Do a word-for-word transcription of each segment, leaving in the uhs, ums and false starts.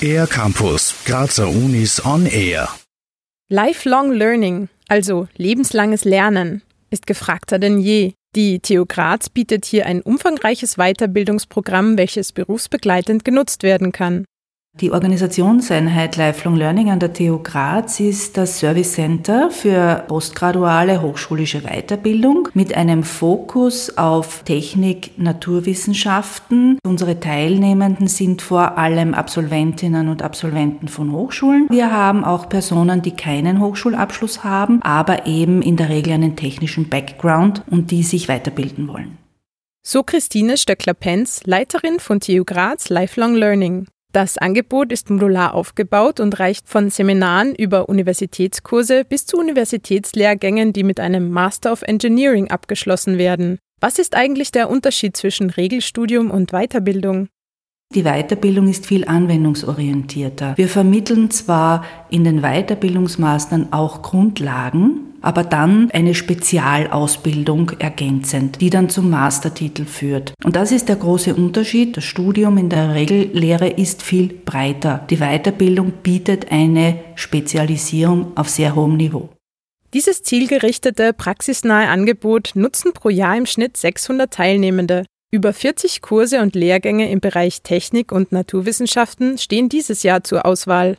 AirCampus, Grazer Unis on Air. Lifelong Learning, also lebenslanges Lernen, ist gefragter denn je. Die T U Graz bietet hier ein umfangreiches Weiterbildungsprogramm, welches berufsbegleitend genutzt werden kann. Die Organisationseinheit Lifelong Learning an der T U Graz ist das Service Center für postgraduale hochschulische Weiterbildung mit einem Fokus auf Technik, Naturwissenschaften. Unsere Teilnehmenden sind vor allem Absolventinnen und Absolventen von Hochschulen. Wir haben auch Personen, die keinen Hochschulabschluss haben, aber eben in der Regel einen technischen Background und die sich weiterbilden wollen. So Christine Stöckler-Penz, Leiterin von T U Graz Lifelong Learning. Das Angebot ist modular aufgebaut und reicht von Seminaren über Universitätskurse bis zu Universitätslehrgängen, die mit einem Master of Engineering abgeschlossen werden. Was ist eigentlich der Unterschied zwischen Regelstudium und Weiterbildung? Die Weiterbildung ist viel anwendungsorientierter. Wir vermitteln zwar in den Weiterbildungsmaßnahmen auch Grundlagen, aber dann eine Spezialausbildung ergänzend, die dann zum Mastertitel führt. Und das ist der große Unterschied. Das Studium in der Regellehre ist viel breiter. Die Weiterbildung bietet eine Spezialisierung auf sehr hohem Niveau. Dieses zielgerichtete, praxisnahe Angebot nutzen pro Jahr im Schnitt sechshundert Teilnehmende. Über vierzig Kurse und Lehrgänge im Bereich Technik und Naturwissenschaften stehen dieses Jahr zur Auswahl.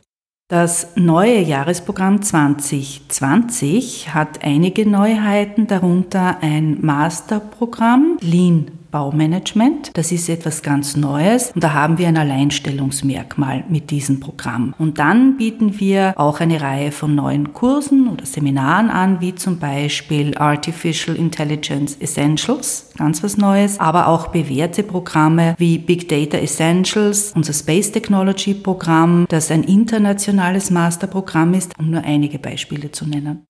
Das neue Jahresprogramm zwanzig zwanzig hat einige Neuheiten, darunter ein Masterprogramm Lean Baumanagement. Das ist etwas ganz Neues und da haben wir ein Alleinstellungsmerkmal mit diesem Programm. Und dann bieten wir auch eine Reihe von neuen Kursen oder Seminaren an, wie zum Beispiel Artificial Intelligence Essentials, ganz was Neues, aber auch bewährte Programme wie Big Data Essentials, unser Space Technology Programm, das ein internationales Masterprogramm ist, um nur einige Beispiele zu nennen.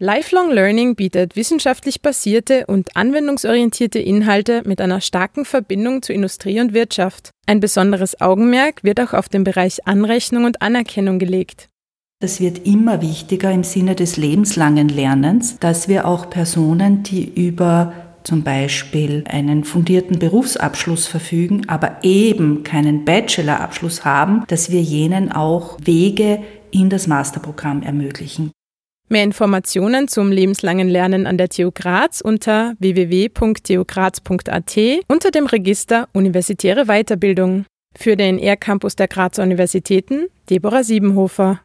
Lifelong Learning bietet wissenschaftlich basierte und anwendungsorientierte Inhalte mit einer starken Verbindung zu Industrie und Wirtschaft. Ein besonderes Augenmerk wird auch auf den Bereich Anrechnung und Anerkennung gelegt. Das wird immer wichtiger im Sinne des lebenslangen Lernens, dass wir auch Personen, die über zum Beispiel einen fundierten Berufsabschluss verfügen, aber eben keinen Bachelorabschluss haben, dass wir jenen auch Wege in das Masterprogramm ermöglichen. Mehr Informationen zum lebenslangen Lernen an der T U Graz unter w w w punkt t u graz punkt a t unter dem Register Universitäre Weiterbildung. Für den AirCampus der Grazer Universitäten, Deborah Siebenhofer.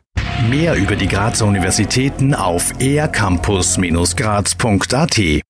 Mehr über die Grazer Universitäten auf aircampus Bindestrich graz punkt a t.